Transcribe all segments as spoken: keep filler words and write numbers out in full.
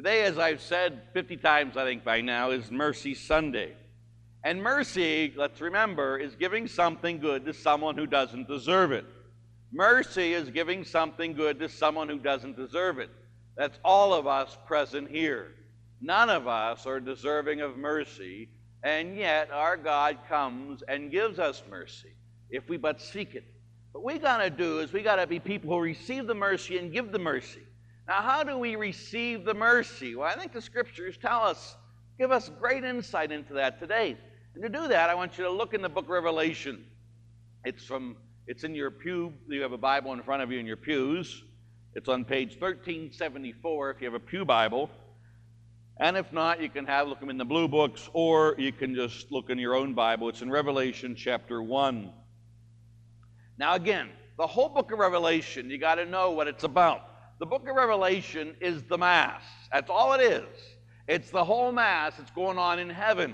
Today, as I've said fifty times, I think by now, is Mercy Sunday. And mercy, let's remember, is giving something good to someone who doesn't deserve it. Mercy is giving something good to someone who doesn't deserve it. That's all of us present here. None of us are deserving of mercy, and yet our God comes and gives us mercy if we but seek it. What we got to do is we got to be people who receive the mercy and give the mercy. Now, how do we receive the mercy? Well, I think the scriptures tell us, give us great insight into that today. And to do that, I want you to look in the book of Revelation. It's from, it's in your pew. You have a Bible in front of you in your pews. It's on page thirteen seventy-four if you have a pew Bible. And if not, you can have look them in the blue books, or you can just look in your own Bible. It's in Revelation chapter one. Now again, the whole book of Revelation, you got to know what it's about. The book of Revelation is the Mass. That's all it is. It's the whole Mass that's going on in heaven.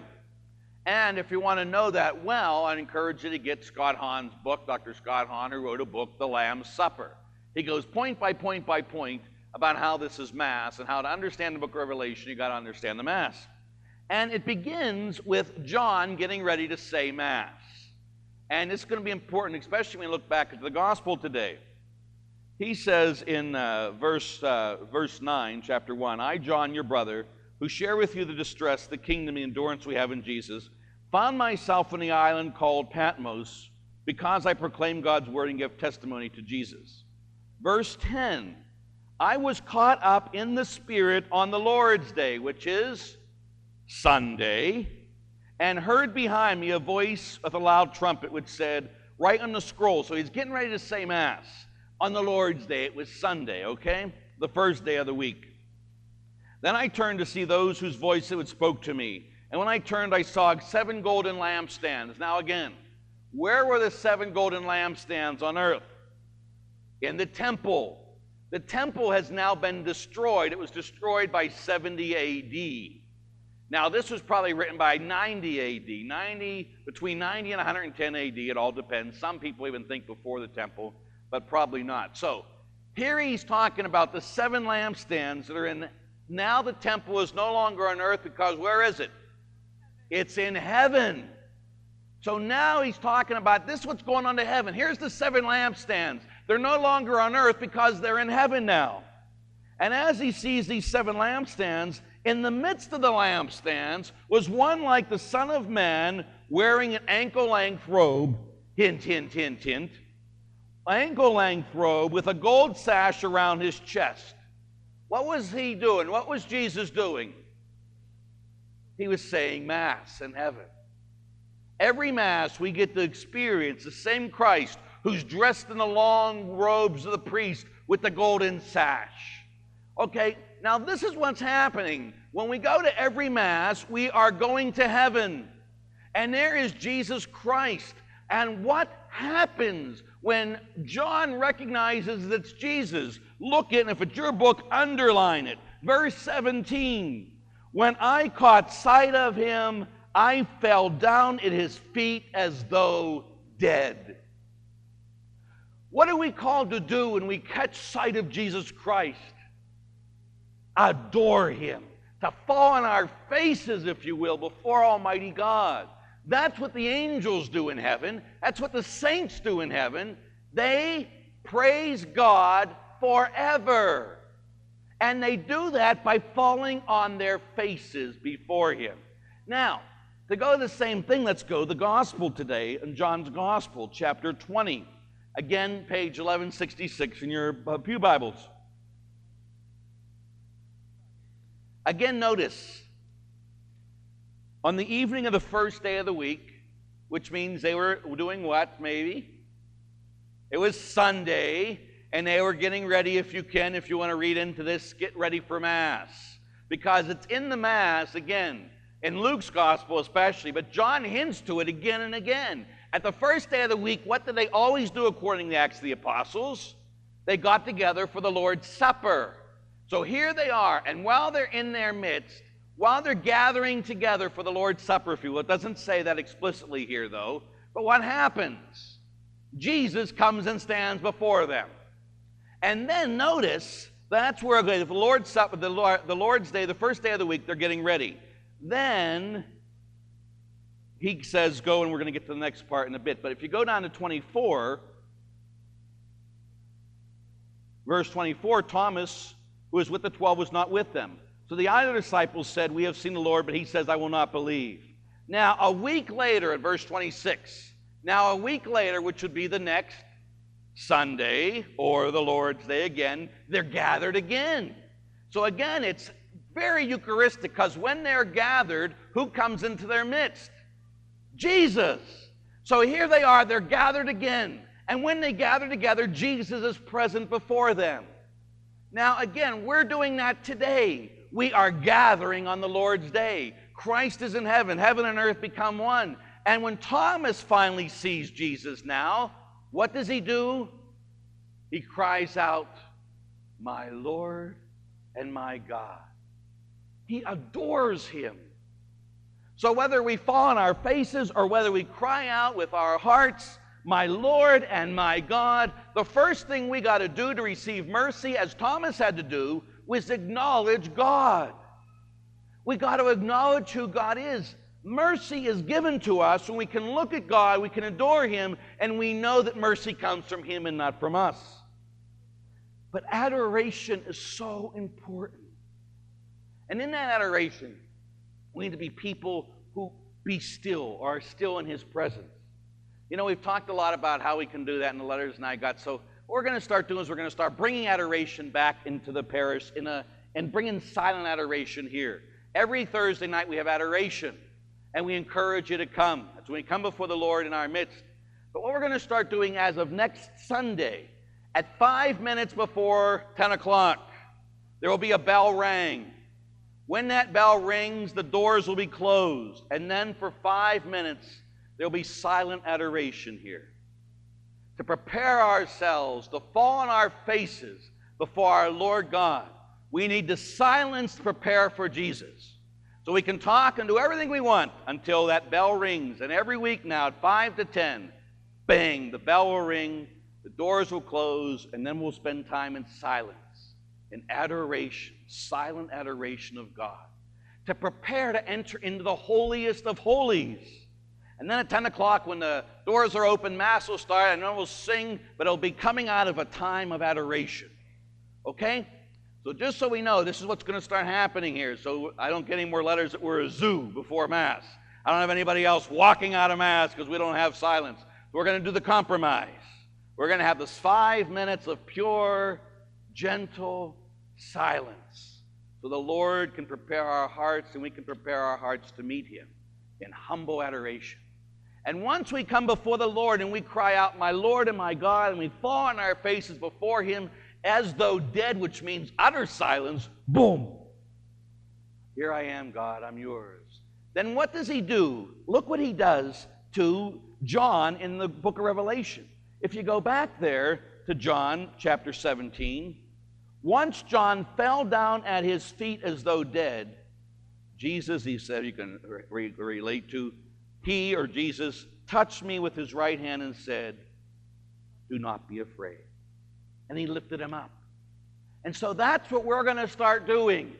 And if you want to know that well, I encourage you to get Scott Hahn's book, Doctor Scott Hahn, who wrote a book, The Lamb's Supper. He goes point by point by point about how this is Mass, and how to understand the book of Revelation, you got to understand the Mass. And it begins with John getting ready to say Mass. And it's going to be important, especially when we look back at the Gospel today. He says in uh, verse, uh, verse nine, chapter one, I, John, your brother, who share with you the distress, the kingdom, the endurance we have in Jesus, found myself in the island called Patmos because I proclaim God's word and give testimony to Jesus. Verse ten, I was caught up in the Spirit on the Lord's day, which is Sunday, and heard behind me a voice with a loud trumpet which said, write on the scroll. So he's getting ready to say Mass on the Lord's day. It was Sunday, okay? The first day of the week. Then I turned to see those whose voice it spoke to me. And when I turned, I saw seven golden lampstands. Now again, where were the seven golden lampstands on earth? In the temple. The temple has now been destroyed. It was destroyed by seventy A D. Now, this was probably written by ninety A D. ninety, between ninety and one hundred ten A D, it all depends. Some people even think before the temple, but probably not. So here he's talking about the seven lampstands that are in. Now the temple is no longer on earth because where is it? It's in heaven. So now he's talking about this, what's going on to heaven. Here's the seven lampstands. They're no longer on earth because they're in heaven now. And as he sees these seven lampstands, in the midst of the lampstands was one like the Son of Man wearing an ankle-length robe. Hint, hint, hint, hint. Ankle-length robe with a gold sash around his chest. What was he doing? What was Jesus doing? He was saying Mass in heaven. Every Mass we get to experience the same Christ who's dressed in the long robes of the priest with the golden sash. Okay, now this is what's happening. When we go to every Mass, we are going to heaven. And there is Jesus Christ. And what happens when John recognizes that it's Jesus? Look at, if it's your book, underline it. Verse seventeen, when I caught sight of him, I fell down at his feet as though dead. What are we called to do when we catch sight of Jesus Christ? Adore him, to fall on our faces, if you will, before Almighty God. That's what the angels do in heaven. That's what the saints do in heaven. They praise God forever. And they do that by falling on their faces before him. Now, to go to the same thing, let's go to the gospel today in John's Gospel, chapter twenty. Again, page eleven sixty-six in your pew Bibles. Again, notice, on the evening of the first day of the week, which means they were doing what, maybe? It was Sunday, and they were getting ready, if you can, if you want to read into this, get ready for Mass. Because it's in the Mass, again, in Luke's Gospel especially, but John hints to it again and again. At the first day of the week, what did they always do according to Acts of the Apostles? They got together for the Lord's Supper. So here they are, and while they're in their midst, while they're gathering together for the Lord's Supper, if you will. It doesn't say that explicitly here, though. But what happens? Jesus comes and stands before them. And then notice, That's where the Lord's Supper, the, Lord, the Lord's Day, the first day of the week, they're getting ready. Then he says, go, and we're going to get to the next part in a bit. But if you go down to twenty-four, verse twenty-four, Thomas, who was with the twelve, was not with them. So the other disciples said, we have seen the Lord, but he says, I will not believe. Now, a week later, at verse twenty-six, now a week later, which would be the next Sunday, or the Lord's Day again, they're gathered again. So again, it's very Eucharistic, because when they're gathered, who comes into their midst? Jesus. So here they are, they're gathered again. And when they gather together, Jesus is present before them. Now again, we're doing that today. We are gathering on the Lord's Day. Christ is in heaven. Heaven and earth become one. And when Thomas finally sees Jesus now, what does he do? He cries out, my Lord and my God. He adores him. So whether we fall on our faces or whether we cry out with our hearts, my Lord and my God, the first thing we got to do to receive mercy, as Thomas had to do, was acknowledge God. We got to acknowledge who God is. Mercy is given to us when we can look at God, we can adore him, and we know that mercy comes from him and not from us. But adoration is so important. And in that adoration, we need to be people who be still, or are still in his presence. You know, we've talked a lot about how we can do that in the letters, and I got so what we're going to start doing is we're going to start bringing adoration back into the parish in a, and bringing silent adoration here. Every Thursday night we have adoration, and we encourage you to come. That's when we come before the Lord in our midst. But what we're going to start doing as of next Sunday, at five minutes before ten o'clock, there will be a bell rang. When that bell rings, the doors will be closed, and then for five minutes, there will be silent adoration here to prepare ourselves to fall on our faces before our Lord God. We need to silence to prepare for Jesus. So we can talk and do everything we want until that bell rings. And every week now at five to ten, bang, the bell will ring, the doors will close, and then we'll spend time in silence, in adoration, silent adoration of God, to prepare to enter into the holiest of holies. And then at ten o'clock, when the doors are open, Mass will start, and then we'll sing, but it'll be coming out of a time of adoration. Okay? So just so we know, this is what's going to start happening here, so I don't get any more letters that we're a zoo before Mass. I don't have anybody else walking out of Mass because we don't have silence. We're going to do the compromise. We're going to have this five minutes of pure, gentle silence so the Lord can prepare our hearts and we can prepare our hearts to meet him in humble adoration. And once we come before the Lord and we cry out, my Lord and my God, and we fall on our faces before him as though dead, which means utter silence, boom. Here I am, God, I'm yours. Then what does he do? Look what he does to John in the book of Revelation. If you go back there to John chapter seventeen, once John fell down at his feet as though dead, Jesus, he said, you can re relate to, he or Jesus touched me with his right hand and said, do not be afraid. And he lifted him up. And so that's what we're going to start doing.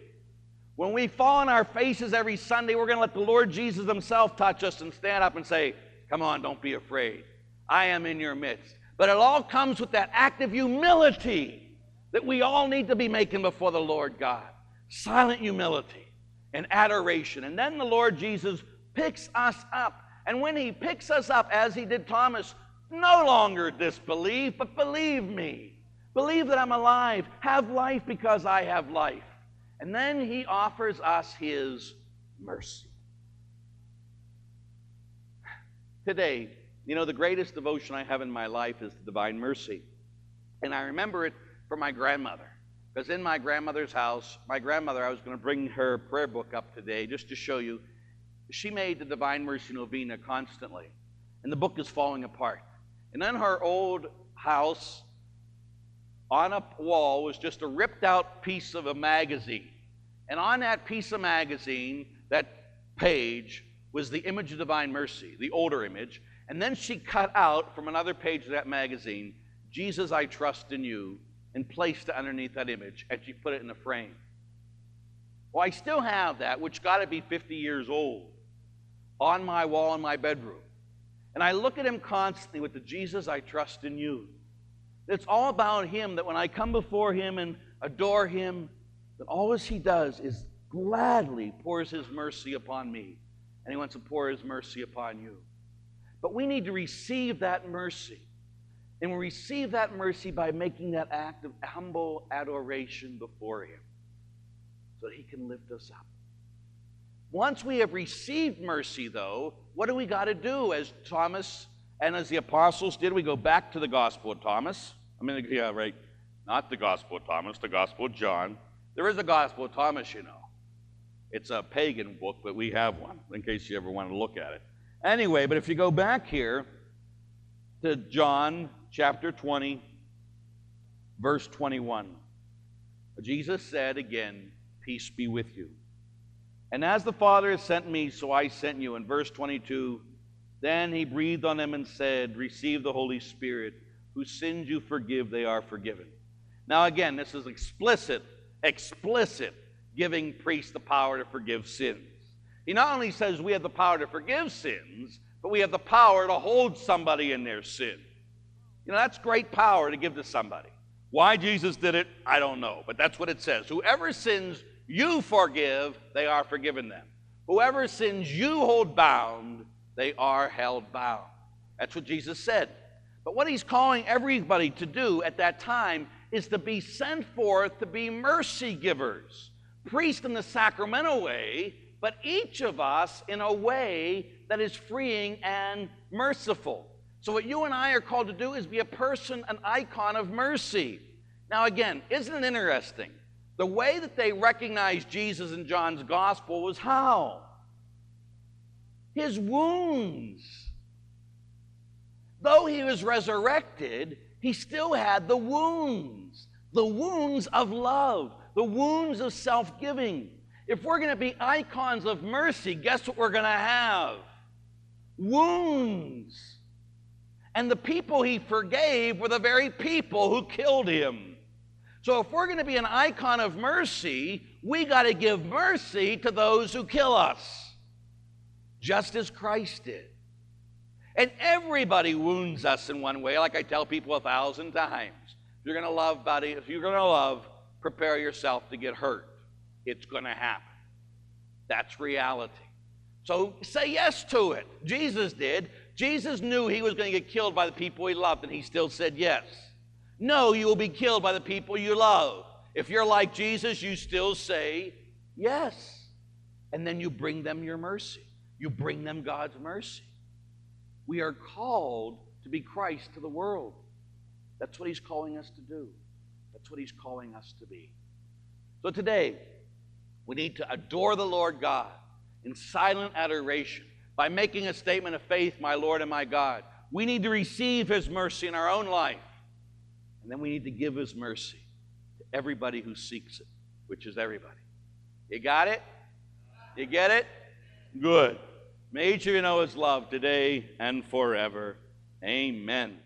When we fall on our faces every Sunday, we're going to let the Lord Jesus himself touch us and stand up and say, come on, don't be afraid. I am in your midst. But it all comes with that act of humility that we all need to be making before the Lord God. Silent humility and adoration. And then the Lord Jesus picks us up. And when he picks us up, as he did Thomas, no longer disbelieve, but believe me. Believe that I'm alive. Have life because I have life. And then he offers us his mercy. Today, you know, the greatest devotion I have in my life is the Divine Mercy. And I remember it from my grandmother. Because in my grandmother's house, my grandmother, I was going to bring her prayer book up today just to show you, she made the Divine Mercy Novena constantly, and the book is falling apart. And in her old house, on a wall was just a ripped out piece of a magazine. And on that piece of magazine, that page, was the image of Divine Mercy, the older image. And then she cut out from another page of that magazine, Jesus, I trust in you, and placed it underneath that image as you put it in the frame. Well, I still have that, which got to be fifty years old, on my wall in my bedroom. And I look at him constantly with the Jesus I trust in you. It's all about him, that when I come before him and adore him, that all he does is gladly pours his mercy upon me. And he wants to pour his mercy upon you. But we need to receive that mercy. And we receive that mercy by making that act of humble adoration before him, so that he can lift us up. Once we have received mercy, though, what do we got to do? As Thomas and as the apostles did, we go back to the Gospel of Thomas. I mean, yeah, right, not the Gospel of Thomas, the Gospel of John. There is a Gospel of Thomas, you know. It's a pagan book, but we have one, in case you ever want to look at it. Anyway, but if you go back here to John chapter twenty, verse twenty-one, Jesus said again, "Peace be with you. And as the Father has sent me, so I sent you." In verse twenty-two, then he breathed on them and said, "Receive the Holy Spirit. Whose sins you forgive, they are forgiven." Now again, this is explicit, explicit giving priests the power to forgive sins. He not only says we have the power to forgive sins, but we have the power to hold somebody in their sin. You know, that's great power to give to somebody. Why Jesus did it, I don't know, but that's what it says. Whoever sins you forgive, they are forgiven them. Whoever sins you hold bound, they are held bound. That's what Jesus said. But what he's calling everybody to do at that time is to be sent forth to be mercy givers. Priests in the sacramental way, but each of us in a way that is freeing and merciful. So what you and I are called to do is be a person, an icon of mercy. Now again, isn't it interesting? The way that they recognized Jesus in John's gospel was how? His wounds. Though he was resurrected, he still had the wounds, the wounds of love, the wounds of self-giving. If we're going to be icons of mercy, guess what we're going to have? Wounds. And the people he forgave were the very people who killed him. So if we're going to be an icon of mercy, we got to give mercy to those who kill us, just as Christ did. And everybody wounds us in one way, like I tell people a thousand times. If you're going to love, buddy, if you're going to love, prepare yourself to get hurt. It's going to happen. That's reality. So say yes to it. Jesus did. Jesus knew he was going to get killed by the people he loved, and he still said yes. No, you will be killed by the people you love. If you're like Jesus, you still say yes. And then you bring them your mercy. You bring them God's mercy. We are called to be Christ to the world. That's what he's calling us to do. That's what he's calling us to be. So today, we need to adore the Lord God in silent adoration by making a statement of faith, my Lord and my God. We need to receive his mercy in our own life. And then we need to give his mercy to everybody who seeks it, which is everybody. You got it? You get it? Good. May each of you know his love today and forever. Amen.